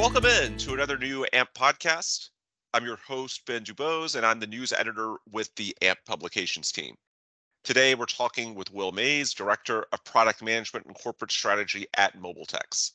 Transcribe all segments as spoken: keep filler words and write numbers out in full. Welcome in to another new A M P podcast. I'm your host, Ben DuBose, and I'm the news editor with the A M P publications team. Today, we're talking with Will Maize, Director of Product Management and Corporate Strategy at MOBILTEX.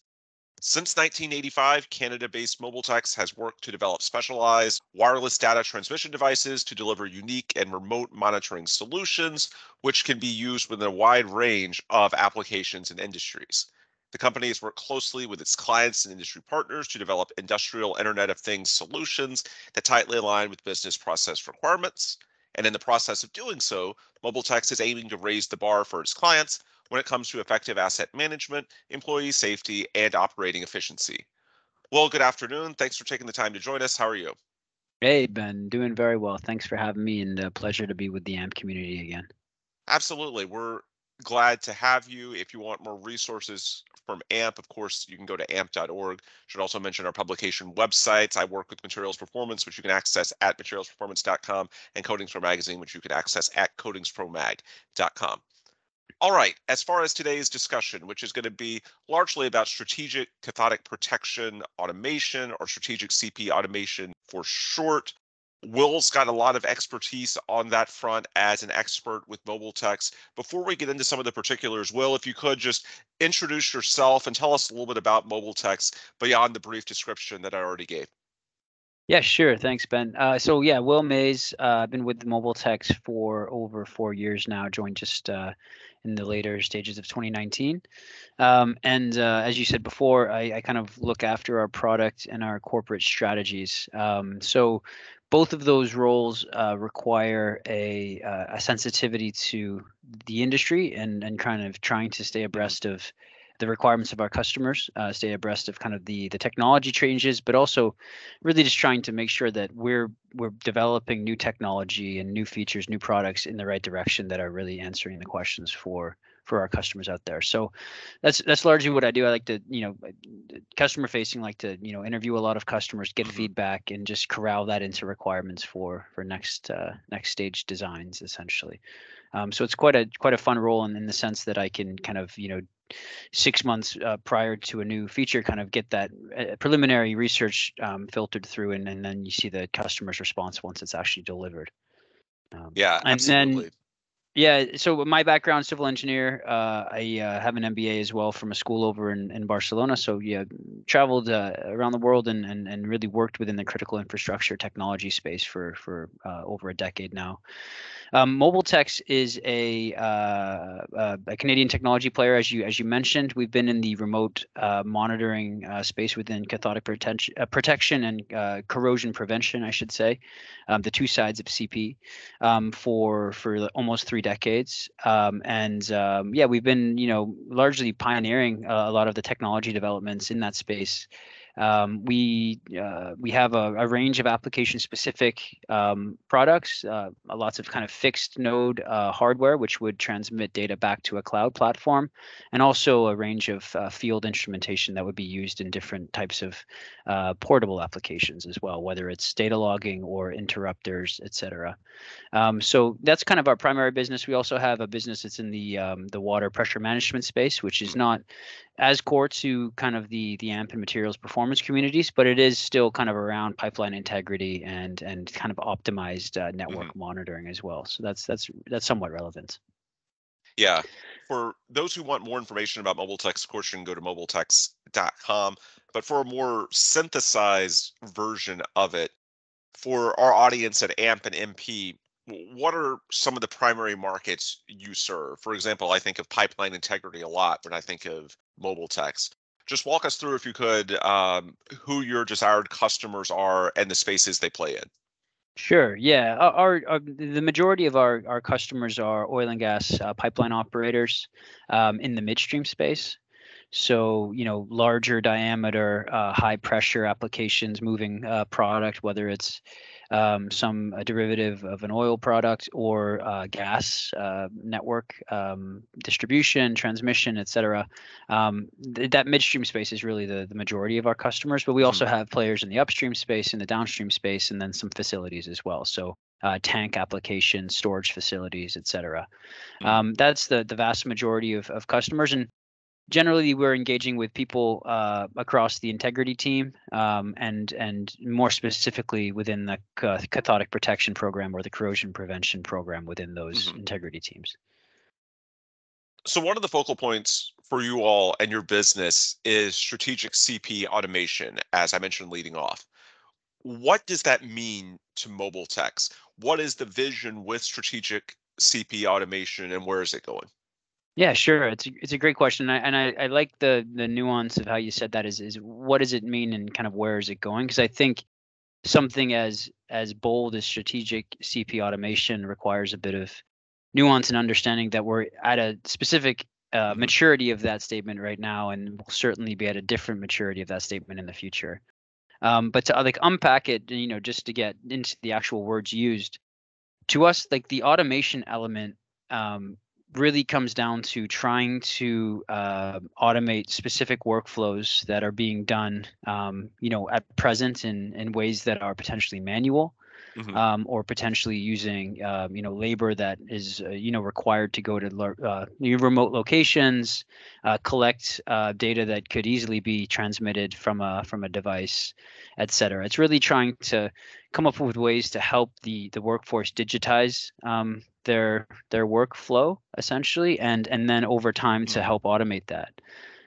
Since nineteen eighty-five, Canada-based MOBILTEX has worked to develop specialized wireless data transmission devices to deliver unique and remote monitoring solutions, which can be used within a wide range of applications and industries. The company has worked closely with its clients and industry partners to develop industrial Internet of Things solutions that tightly align with business process requirements. And in the process of doing so, MOBILTEX is aiming to raise the bar for its clients when it comes to effective asset management, employee safety, and operating efficiency. Well, good afternoon. Thanks for taking the time to join us. How are you? Hey, Ben. Doing very well. Thanks for having me, and a pleasure to be with the A M P community again. Absolutely. We're glad to have you. If you want more resources from A M P, of course, you can go to amp dot org. Should also mention our publication websites. I work with Materials Performance, which you can access at Materials Performance dot com, and Coatings Pro Magazine, which you can access at Coatings Pro Mag dot com. All right, as far as today's discussion, which is going to be largely about strategic cathodic protection automation, or strategic C P automation for short, Will's got a lot of expertise on that front as an expert with MOBILTEX. Before we get into some of the particulars, Will, if you could just introduce yourself and tell us a little bit about MOBILTEX beyond the brief description that I already gave. Yeah, sure. Thanks, Ben. Uh, so yeah, Will Maize. I've uh, been with MOBILTEX for over four years now. Joined just uh, in the later stages of twenty nineteen. Um, and uh, as you said before, I, I kind of look after our product and our corporate strategies. Um, so both of those roles uh, require a, uh, a sensitivity to the industry and and kind of trying to stay abreast of the requirements of our customers, uh, stay abreast of kind of the the technology changes, but also really just trying to make sure that we're we're developing new technology and new features, new products in the right direction that are really answering the questions for for our customers out there. So that's that's largely what I do. I like to, you know, customer facing, like to, you know, interview a lot of customers, get mm-hmm. feedback, and just corral that into requirements for for next uh, next stage designs, essentially. Um, so it's quite a quite a fun role in, in the sense that I can kind of, you know, six months uh, prior to a new feature, kind of get that uh, preliminary research um, filtered through, and, and then you see the customer's response once it's actually delivered. Um, yeah, and absolutely. Then, yeah, so my background, civil engineer. Uh, I uh, have an M B A as well from a school over in, in Barcelona. So yeah, traveled uh, around the world and, and and really worked within the critical infrastructure technology space for for uh, over a decade now. Um, MOBILTEX is a, uh, a Canadian technology player, as you as you mentioned. We've been in the remote uh, monitoring uh, space within cathodic protection, uh, protection and uh, corrosion prevention, I should say, um, the two sides of C P um, for for almost three. decades. Um, and um, yeah, we've been, you know, largely pioneering uh, a lot of the technology developments in that space. Um, we uh, we have a, a range of application-specific um, products, uh, lots of kind of fixed node uh, hardware, which would transmit data back to a cloud platform, and also a range of uh, field instrumentation that would be used in different types of uh, portable applications as well, whether it's data logging or interrupters, et cetera. Um, so that's kind of our primary business. We also have a business that's in the um, the water pressure management space, which is not as core to kind of the the A M P and materials performance communities, but it is still kind of around pipeline integrity and and kind of optimized uh, network mm-hmm. monitoring as well. So that's that's that's somewhat relevant. Yeah, for those who want more information about MOBILTEX, of course, you can go to mobiltex dot com. But for a more synthesized version of it, for our audience at A M P and M P, what are some of the primary markets you serve? For example, I think of pipeline integrity a lot when I think of MOBILTEX. Just walk us through, if you could, um, who your desired customers are and the spaces they play in. Sure. Yeah. Our, our the majority of our, our customers are oil and gas uh, pipeline operators um, in the midstream space. So, you know, larger diameter, uh, high pressure applications, moving uh, product, whether it's um, some a derivative of an oil product or uh, gas uh, network um, distribution, transmission, et cetera. Um, th- that midstream space is really the, the majority of our customers, but we also have players in the upstream space, in the downstream space, and then some facilities as well. So Uh, tank applications, storage facilities, et cetera. Um, that's the the vast majority of, of customers. And generally we're engaging with people uh, across the integrity team, um, and and more specifically within the cathodic protection program or the corrosion prevention program within those mm-hmm. integrity teams. So one of the focal points for you all and your business is strategic C P automation, as I mentioned leading off. What does that mean to MOBILTEX? What is the vision with strategic C P automation, and where is it going? Yeah, sure. It's a, it's a great question. And I, and I, I like the the nuance of how you said that is, is what does it mean and kind of where is it going? Because I think something as as bold as strategic C P automation requires a bit of nuance and understanding that we're at a specific uh, maturity of that statement right now, and we'll certainly be at a different maturity of that statement in the future. Um, but to uh, like unpack it, you know, just to get into the actual words used, to us, like the automation element um, really comes down to trying to uh, automate specific workflows that are being done, um, you know, at present in in ways that are potentially manual. Mm-hmm. um, or potentially using, uh, you know, labor that is, uh, you know, required to go to uh, remote locations, uh, collect uh, data that could easily be transmitted from a from a device, et cetera. It's really trying to come up with ways to help the the workforce digitize um, their their workflow essentially, and and then over time mm-hmm. to help automate that.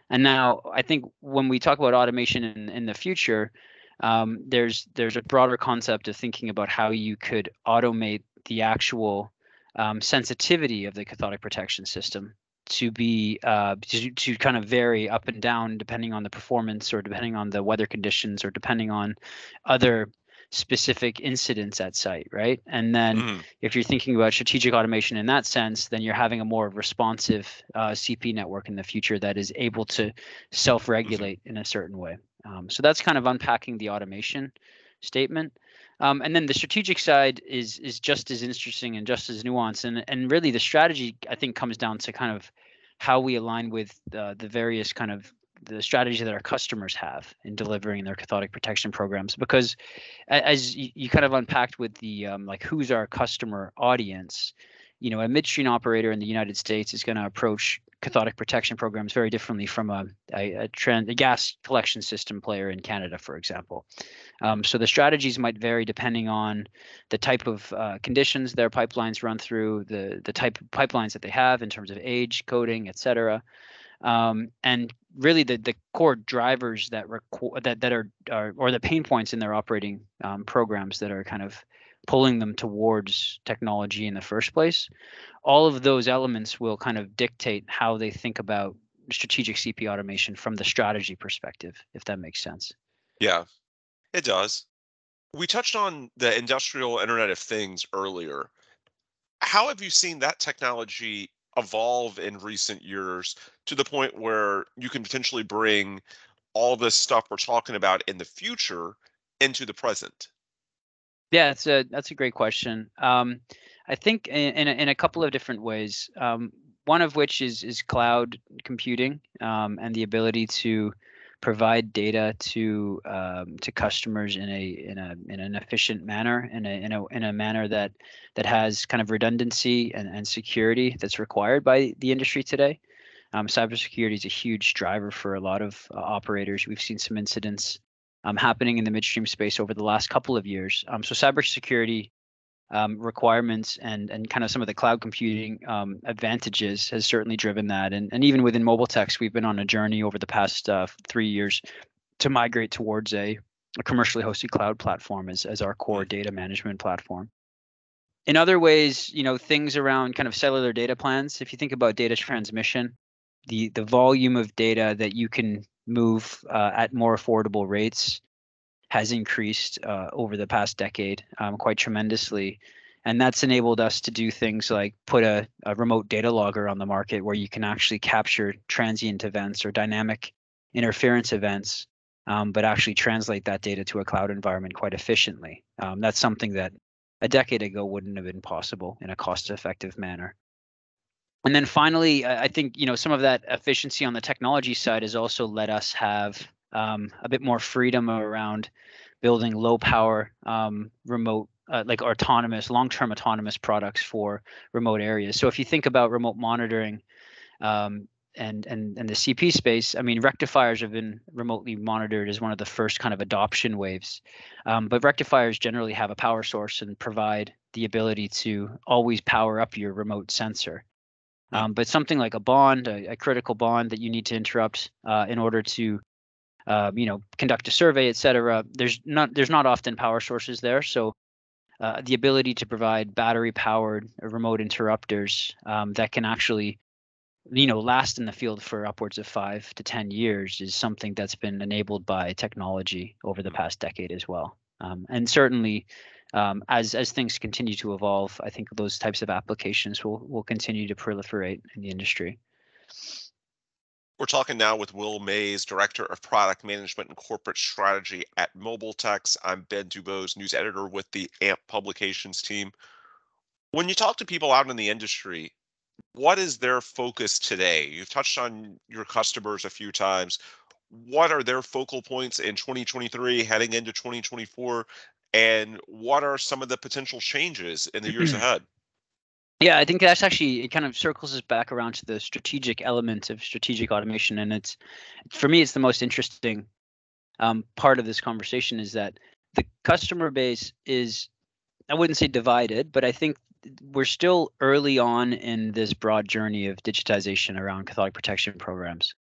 And now I think when we talk about automation in, in the future. Um, there's there's a broader concept of thinking about how you could automate the actual um, sensitivity of the cathodic protection system to be uh, to, to kind of vary up and down depending on the performance or depending on the weather conditions or depending on other specific incidents at site, right? And then mm. if you're thinking about strategic automation in that sense, then you're having a more responsive uh, C P network in the future that is able to self-regulate in a certain way. Um, so that's kind of unpacking the automation statement. Um, and then the strategic side is is just as interesting and just as nuanced. And, and really the strategy, I think, comes down to kind of how we align with uh, the various kind of the strategy that our customers have in delivering their cathodic protection programs. Because as you, you kind of unpacked with the um, like who's our customer audience, you know, a midstream operator in the United States is going to approach cathodic protection programs very differently from a, a, a, trend, a gas collection system player in Canada, for example. Um, so the strategies might vary depending on the type of uh, conditions their pipelines run through, the, the type of pipelines that they have in terms of age, coating, et cetera. Um, and really the, the core drivers that, that, that are, are, or the pain points in their operating um, programs that are kind of pulling them towards technology in the first place, all of those elements will kind of dictate how they think about strategic C P automation from the strategy perspective, if that makes sense. Yeah, it does. We touched on the industrial Internet of Things earlier. How have you seen that technology evolve in recent years to the point where you can potentially bring all this stuff we're talking about in the future into the present? Yeah, that's a that's a great question. Um, I think in, in in a couple of different ways. Um, one of which is is cloud computing um, and the ability to provide data to um, to customers in a in a in an efficient manner, in a in a in a manner that that has kind of redundancy and, and security that's required by the industry today. Um, cybersecurity is a huge driver for a lot of uh, operators. We've seen some incidents Um, happening in the midstream space over the last couple of years. Um, so cybersecurity um, requirements and and kind of some of the cloud computing um, advantages has certainly driven that. And and even within MOBILTEX, we've been on a journey over the past uh, three years to migrate towards a, a commercially hosted cloud platform as as our core data management platform. In other ways, you know, things around kind of cellular data plans. If you think about data transmission, the the volume of data that you can move uh, at more affordable rates has increased uh, over the past decade um, quite tremendously. And that's enabled us to do things like put a, a remote data logger on the market where you can actually capture transient events or dynamic interference events, um, but actually translate that data to a cloud environment quite efficiently. Um, that's something that a decade ago wouldn't have been possible in a cost-effective manner. And then finally, I think, you know, some of that efficiency on the technology side has also let us have um, a bit more freedom around building low power, um, remote, uh, like autonomous, long term autonomous products for remote areas. So if you think about remote monitoring, um, and and and the C P space, I mean, rectifiers have been remotely monitored as one of the first kind of adoption waves. Um, but rectifiers generally have a power source and provide the ability to always power up your remote sensor. Um, but something like a bond, a, a critical bond that you need to interrupt uh, in order to, uh, you know, conduct a survey, et cetera, there's not there's not often power sources there. So uh, the ability to provide battery powered remote interrupters um, that can actually, you know, last in the field for upwards of five to ten years is something that's been enabled by technology over the past decade as well. Um, and certainly, Um, as as things continue to evolve, I think those types of applications will will continue to proliferate in the industry. We're talking now with Will Maize, Director of Product Management and Corporate Strategy at MOBILTEX. I'm Ben DuBose, news editor with the A M P Publications team. When you talk to people out in the industry, what is their focus today? You've touched on your customers a few times. What are their focal points in twenty twenty-three, heading into twenty twenty-four? And what are some of the potential changes in the years ahead? Yeah, I think that's actually, it kind of circles us back around to the strategic element of strategic automation. And it's, for me, it's the most interesting um, part of this conversation is that the customer base is, I wouldn't say divided, but I think we're still early on in this broad journey of digitization around cathodic protection programs.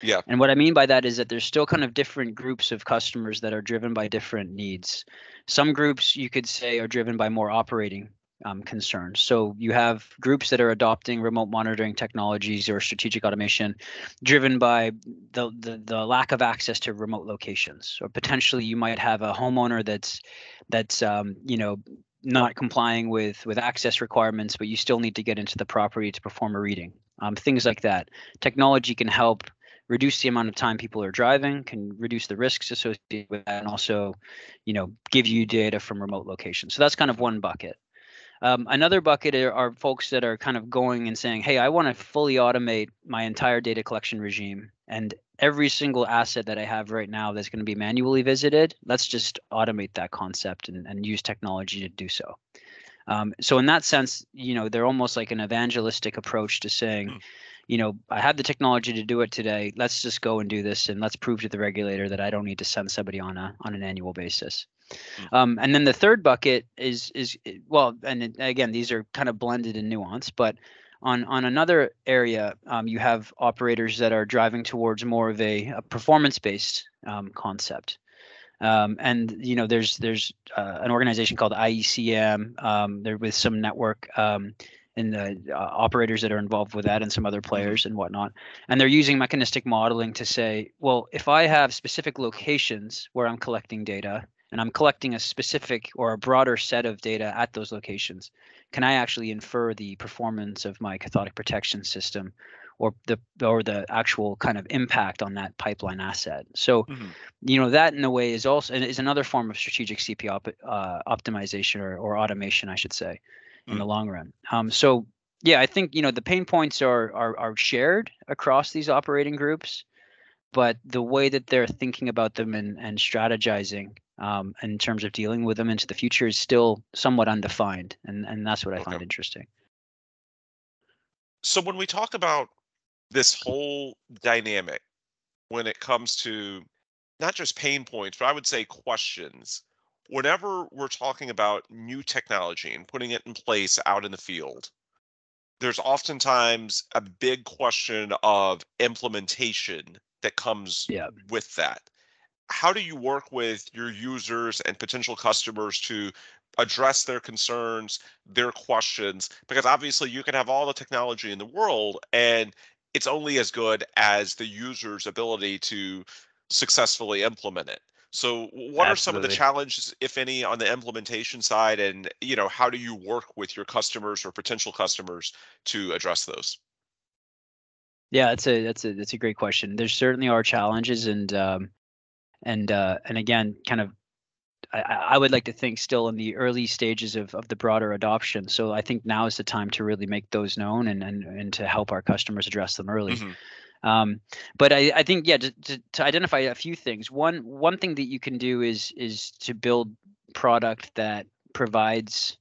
Yeah. And what I mean by that is that there's still kind of different groups of customers that are driven by different needs. Some groups you could say are driven by more operating um, concerns. So you have groups that are adopting remote monitoring technologies or strategic automation driven by the, the, the lack of access to remote locations. Or potentially you might have a homeowner that's that's, um, you know, not complying with with access requirements, but you still need to get into the property to perform a reading. Um, things like that. Technology can help reduce the amount of time people are driving, can reduce the risks associated with that, and also, you know, give you data from remote locations. So that's kind of one bucket. Um, another bucket are, are folks that are kind of going and saying, hey, I want to fully automate my entire data collection regime. And every single asset that I have right now that's going to be manually visited, let's just automate that concept and, and use technology to do so. Um, so in that sense, you know, they're almost like an evangelistic approach to saying, mm. You know, I have the technology to do it today. Let's just go and do this, and let's prove to the regulator that I don't need to send somebody on a on an annual basis. Um, and then the third bucket is is well, and again, these are kind of blended and nuanced. But on on another area, um, you have operators that are driving towards more of a, a performance-based um, concept. Um, and you know, there's there's uh, an organization called I E C M. Um, they're with some network. Um, and the uh, operators that are involved with that and some other players and whatnot. And they're using mechanistic modeling to say, well, if I have specific locations where I'm collecting data and I'm collecting a specific or a broader set of data at those locations, can I actually infer the performance of my cathodic protection system or the or the actual kind of impact on that pipeline asset? So, mm-hmm. you know, that in a way is also is another form of strategic C P op, uh, optimization or, or automation, I should say. In the long run. Um, so, yeah, I think, you know, the pain points are, are are shared across these operating groups, but the way that they're thinking about them and, and strategizing um, in terms of dealing with them into the future is still somewhat undefined. And, and that's what I okay. find interesting. So when we talk about this whole dynamic, when it comes to not just pain points, but I would say questions, whenever we're talking about new technology and putting it in place out in the field, there's oftentimes a big question of implementation that comes yeah. with that. How do you work with your users and potential customers to address their concerns, their questions? Because obviously you can have all the technology in the world, and it's only as good as the user's ability to successfully implement it. So what Absolutely. Are some of the challenges, if any, on the implementation side, and, you know, how do you work with your customers or potential customers to address those? Yeah, that's a that's a that's a great question. There certainly are challenges, and um, and uh, and again, kind of, I, I would like to think still in the early stages of of the broader adoption. So I think now is the time to really make those known and and and to help our customers address them early. Mm-hmm. Um, but I, I think, yeah, to, to, to identify a few things. One one thing that you can do is is to build product that provides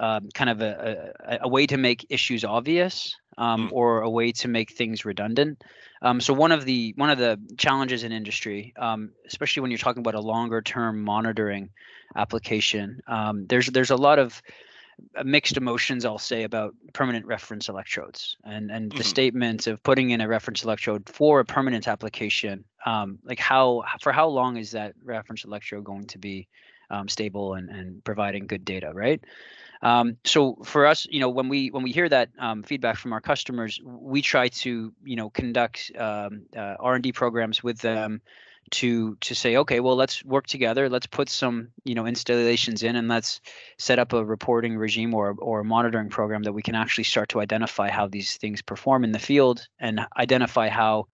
um, kind of a, a, a way to make issues obvious, um, mm. or a way to make things redundant. Um, so one of the one of the challenges in industry, um, especially when you're talking about a longer term monitoring application, um, there's there's a lot of mixed emotions, I'll say, about permanent reference electrodes, and and mm-hmm. the statement of putting in a reference electrode for a permanent application, um, like how for how long is that reference electrode going to be um, stable and and providing good data, right? Um, so for us, you know, when we when we hear that um, feedback from our customers, we try to you know conduct um, uh, R and D programs with them. to to say, okay, well, let's work together, let's put some you know installations in, and let's set up a reporting regime or or a monitoring program that we can actually start to identify how these things perform in the field, and identify how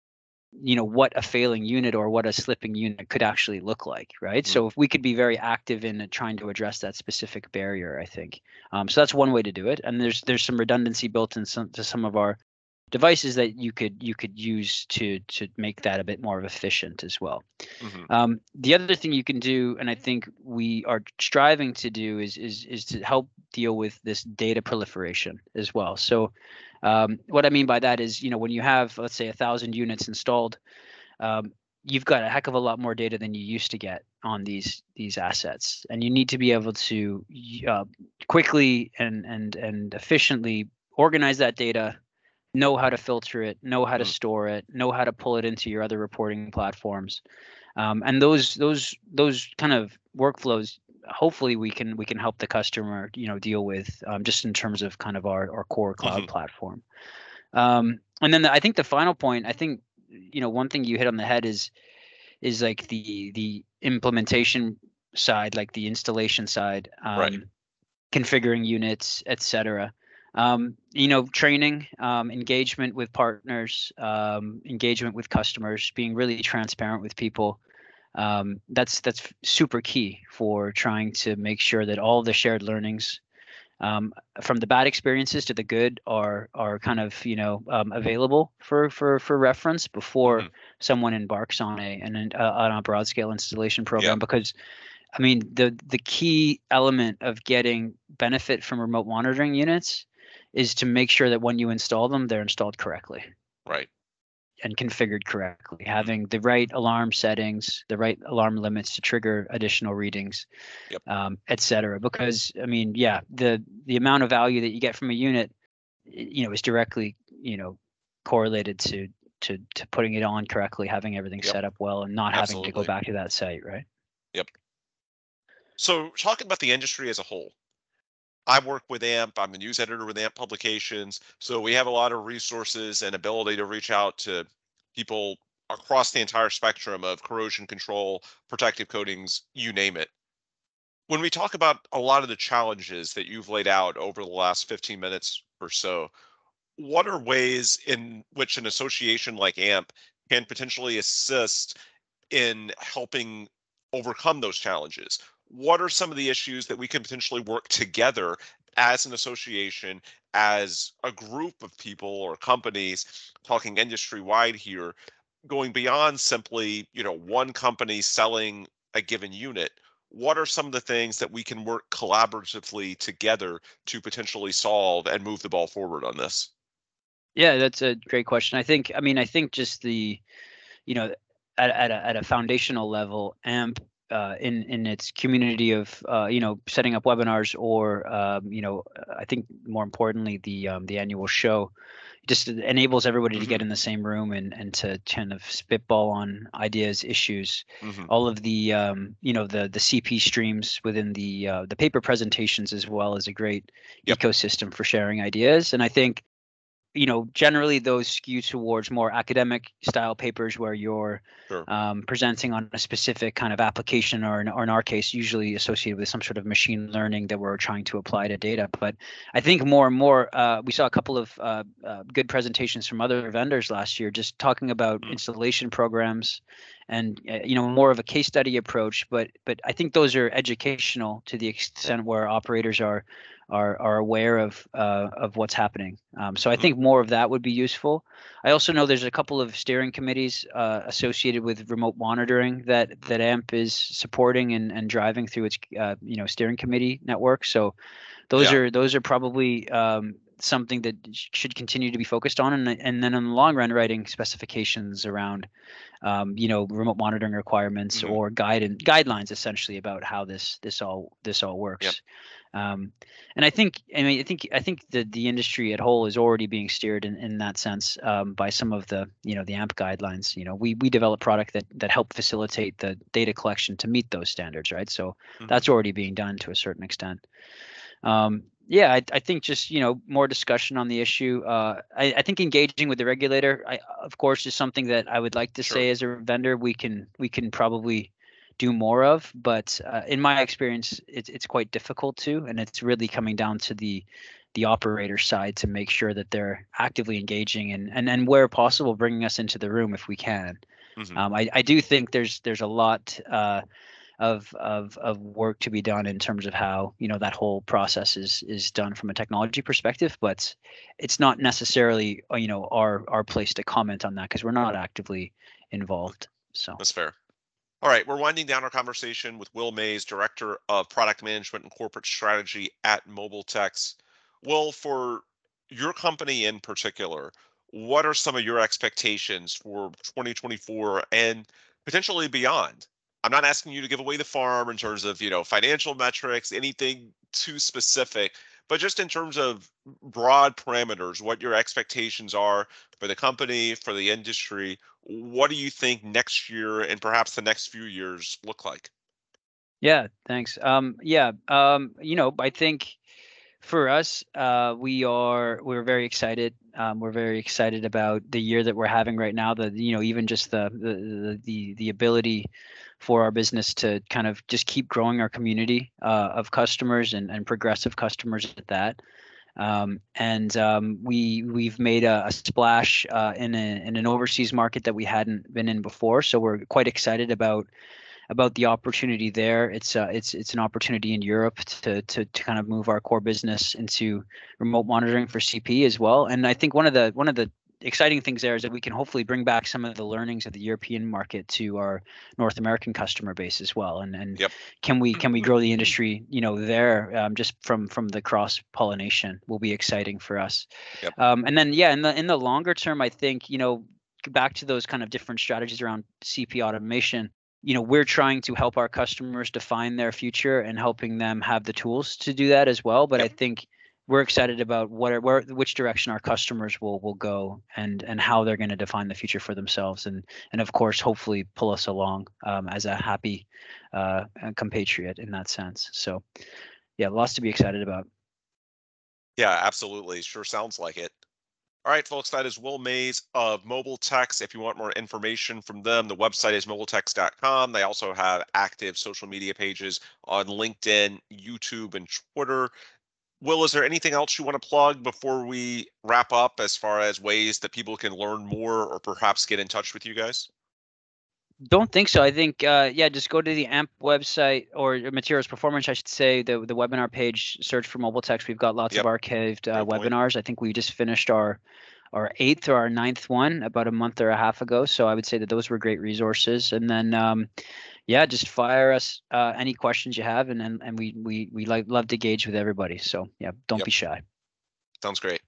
you know what a failing unit or what a slipping unit could actually look like, right? Mm-hmm. So if we could be very active in trying to address that specific barrier, I think um, so that's one way to do it. And there's there's some redundancy built in some to some of our devices that you could you could use to to make that a bit more efficient as well. Mm-hmm. Um, the other thing you can do, and I think we are striving to do, is is is to help deal with this data proliferation as well. So um, what I mean by that is, you know, when you have, let's say, a thousand units installed, um, you've got a heck of a lot more data than you used to get on these these assets, and you need to be able to uh, quickly and and and efficiently organize that data. Know how to filter it, know how to store it, know how to pull it into your other reporting platforms, um, and those those those kind of workflows. Hopefully, we can we can help the customer, you know, deal with um, just in terms of kind of our our core cloud mm-hmm. platform. Um, and then the, I think the final point, I think you know, one thing you hit on the head is is like the the implementation side, like the installation side, um, right. configuring units, et cetera. Um, you know, training, um, engagement with partners, um, engagement with customers, being really transparent with people. Um, that's that's super key for trying to make sure that all the shared learnings um, from the bad experiences to the good are are kind of, you know, um, available for, for, for reference before mm-hmm. someone embarks on a, an, uh, on a broad scale installation program, yeah. because I mean, the the key element of getting benefit from remote monitoring units is to make sure that when you install them, they're installed correctly. Right. And configured correctly, having the right alarm settings, the right alarm limits to trigger additional readings, yep. um, et cetera. Because, I mean, yeah, the the amount of value that you get from a unit, you know, is directly, you know, correlated to to to putting it on correctly, having everything yep. set up well, and not Absolutely. having to go back to that site, right? Yep. So talking about the industry as a whole, I work with A M P. I'm a news editor with A M P Publications. So we have a lot of resources and ability to reach out to people across the entire spectrum of corrosion control, protective coatings, you name it. When we talk about a lot of the challenges that you've laid out over the last fifteen minutes or so, what are ways in which an association like A M P can potentially assist in helping overcome those challenges? What are some of the issues that we can potentially work together as an association, as a group of people or companies, talking industry-wide here, going beyond simply, you know, one company selling a given unit? What are some of the things that we can work collaboratively together to potentially solve and move the ball forward on this? Yeah, that's a great question. I think, I mean, I think just the, you know, at, at, a, at a foundational level, A M P, Uh, in in its community of uh, you know setting up webinars or um, you know I think more importantly the um, the annual show just enables everybody mm-hmm. to get in the same room and and to kind of spitball on ideas, issues, mm-hmm. all of the um, you know the the C P streams within the uh, the paper presentations as well as a great yep. ecosystem for sharing ideas. And I think you know, generally those skew towards more academic style papers where you're sure. um, presenting on a specific kind of application or in, or in our case, usually associated with some sort of machine learning that we're trying to apply to data. But I think more and more, uh, we saw a couple of uh, uh, good presentations from other vendors last year, just talking about mm-hmm. installation programs and, uh, you know, more of a case study approach. But but I think those are educational to the extent where operators are are are aware of uh, of what's happening. Um, so I think more of that would be useful. I also know there's a couple of steering committees uh, associated with remote monitoring that that A M P is supporting and and driving through its uh, you know steering committee network. So those yeah. are those are probably um, something that should continue to be focused on, and and then in the long run, writing specifications around um, you know remote monitoring requirements mm-hmm. or guidance guidelines essentially about how this this all this all works. Yep. Um, and I think, I mean, I think, I think the, the industry at whole is already being steered in, in that sense, um, by some of the, you know, the A M P guidelines. You know, we, we develop product that, that help facilitate the data collection to meet those standards. Right. So mm-hmm. that's already being done to a certain extent. Um, yeah, I, I think just, you know, more discussion on the issue. Uh, I, I think engaging with the regulator, I, of course, is something that I would like to sure. say as a vendor, we can, we can probably do more of, but uh, in my experience, it's it's quite difficult to, and it's really coming down to the the operator side to make sure that they're actively engaging and and, and where possible bringing us into the room if we can. Mm-hmm. Um, I I do think there's there's a lot uh, of of of work to be done in terms of how you know that whole process is is done from a technology perspective, but it's not necessarily you know our our place to comment on that because we're not actively involved. So that's fair. All right, we're winding down our conversation with Will Maize, Director of Product Management and Corporate Strategy at MOBILTEX. Will, for your company in particular, what are some of your expectations for twenty twenty-four and potentially beyond? I'm not asking you to give away the farm in terms of, you know, financial metrics, anything too specific, but just in terms of broad parameters, what your expectations are for the company, for the industry. What do you think next year and perhaps the next few years look like? Yeah, thanks. Um, yeah, um, you know, I think for us, uh, we are we're very excited. Um, we're very excited about the year that we're having right now. The you know even just the the the the ability for our business to kind of just keep growing our community uh, of customers and and progressive customers at that. Um, and um, we we've made a, a splash uh, in a, in an overseas market that we hadn't been in before. So we're quite excited about about the opportunity there. It's uh, it's it's an opportunity in Europe to, to to kind of move our core business into remote monitoring for C P as well. And I think one of the one of the exciting things there is that we can hopefully bring back some of the learnings of the European market to our North American customer base as well. And and yep. can we can we grow the industry, you know, there um, just from from the cross pollination will be exciting for us. Yep. Um, and then yeah, in the in the longer term, I think you know back to those kind of different strategies around C P automation. You know, we're trying to help our customers define their future and helping them have the tools to do that as well. But yep. I think we're excited about what are, where, which direction our customers will will go, and and how they're going to define the future for themselves, and and of course, hopefully, pull us along um, as a happy uh, compatriot in that sense. So, yeah, lots to be excited about. Yeah, absolutely. Sure, sounds like it. All right, folks, that is Will Maize of MOBILTEX. If you want more information from them, the website is mobiltex dot com. They also have active social media pages on LinkedIn, YouTube, and Twitter. Will, is there anything else you want to plug before we wrap up as far as ways that people can learn more or perhaps get in touch with you guys? Don't think so. I think, uh, yeah, just go to the A M P website or Materials Performance, I should say, the the webinar page, search for MOBILTEX. We've got lots yep. of archived uh, webinars. Point. I think we just finished our our eighth or our ninth one about a month or a half ago. So I would say that those were great resources. And then, um, yeah, just fire us uh, any questions you have, and and, and we we we like, love to gauge with everybody. So yeah, don't yep. be shy. Sounds great.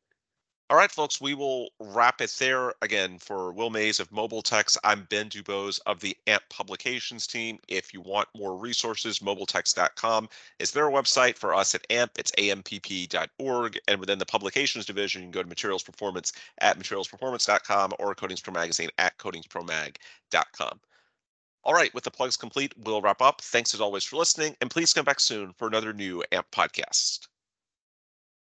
All right, folks, we will wrap it there. Again, for Will Maize of MOBILTEX, I'm Ben DuBose of the A M P Publications team. If you want more resources, mobiltex dot com is their website. For us at A M P, it's A M P P dot org. And within the publications division, you can go to Materials Performance at Materials Performance dot com or Coatings Pro Magazine at Coatings Pro Mag dot com. All right, with the plugs complete, we'll wrap up. Thanks as always for listening, and please come back soon for another new A M P podcast.